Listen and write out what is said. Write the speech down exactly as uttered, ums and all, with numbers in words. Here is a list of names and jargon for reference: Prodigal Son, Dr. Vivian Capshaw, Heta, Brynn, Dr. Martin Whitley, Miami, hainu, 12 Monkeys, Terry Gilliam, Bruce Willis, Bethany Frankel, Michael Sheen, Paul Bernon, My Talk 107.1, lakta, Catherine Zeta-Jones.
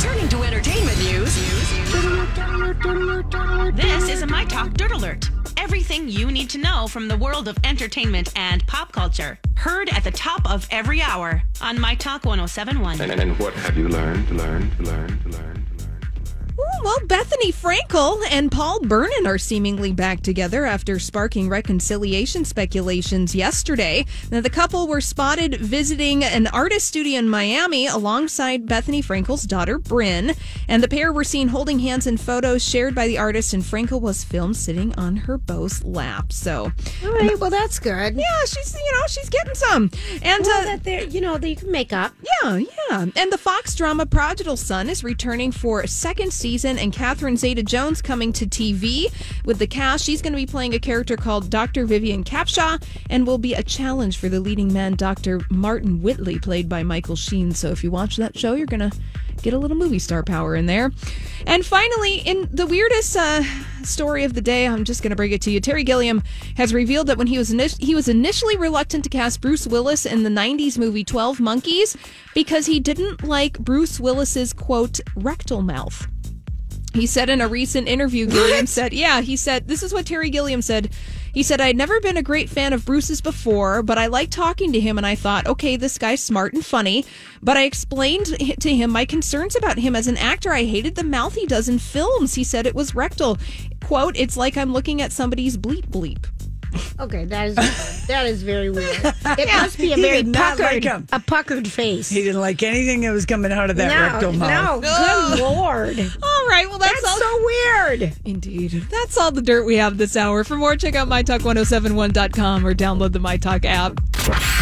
Turning to entertainment news, this is a My Talk Dirt Alert. Everything you need to know from the world of entertainment and pop culture. Heard at the top of every hour on My Talk one oh seven point one. And, and, and what have you learned, learned, learned, learned, learned? Ooh, well, Bethany Frankel and Paul Bernon are seemingly back together after sparking reconciliation speculations yesterday. Now, the couple were spotted visiting an artist studio in Miami alongside Bethany Frankel's daughter, Brynn. And the pair were seen holding hands in photos shared by the artist, and Frankel was filmed sitting on her beau's lap. So, all right, well, that's good. Yeah, she's, you know, she's getting some. And well, uh, that they're, you know, that you can make up. Yeah, yeah. And the Fox drama Prodigal Son is returning for a second season. Season, and Catherine Zeta-Jones coming to T V with the cast. She's going to be playing a character called Doctor Vivian Capshaw and will be a challenge for the leading man, Doctor Martin Whitley, played by Michael Sheen. So if you watch that show, you're going to get a little movie star power in there. And finally, in the weirdest uh, story of the day, I'm just going to bring it to you. Terry Gilliam has revealed that when he was init- he was initially reluctant to cast Bruce Willis in the nineties movie twelve monkeys because he didn't like Bruce Willis's, quote, rectal mouth. He said in a recent interview, Gilliam what? said, yeah, he said, this is what Terry Gilliam said. He said, I'd never been a great fan of Bruce's before, but I liked talking to him, and I thought, okay, this guy's smart and funny. But I explained to him my concerns about him as an actor. I hated the mouth he does in films. He said it was rectal. Quote, it's like I'm looking at somebody's bleep bleep. Okay, that is that is very weird. It yeah, must be a very puckered, like a puckered face. He didn't like anything that was coming out of that no, rectal mouth. No, oh. Good Lord. All right, well, that's, that's all. so weird. Indeed. That's all the dirt we have this hour. For more, check out my talk one oh seven one dot com or download the My Talk app.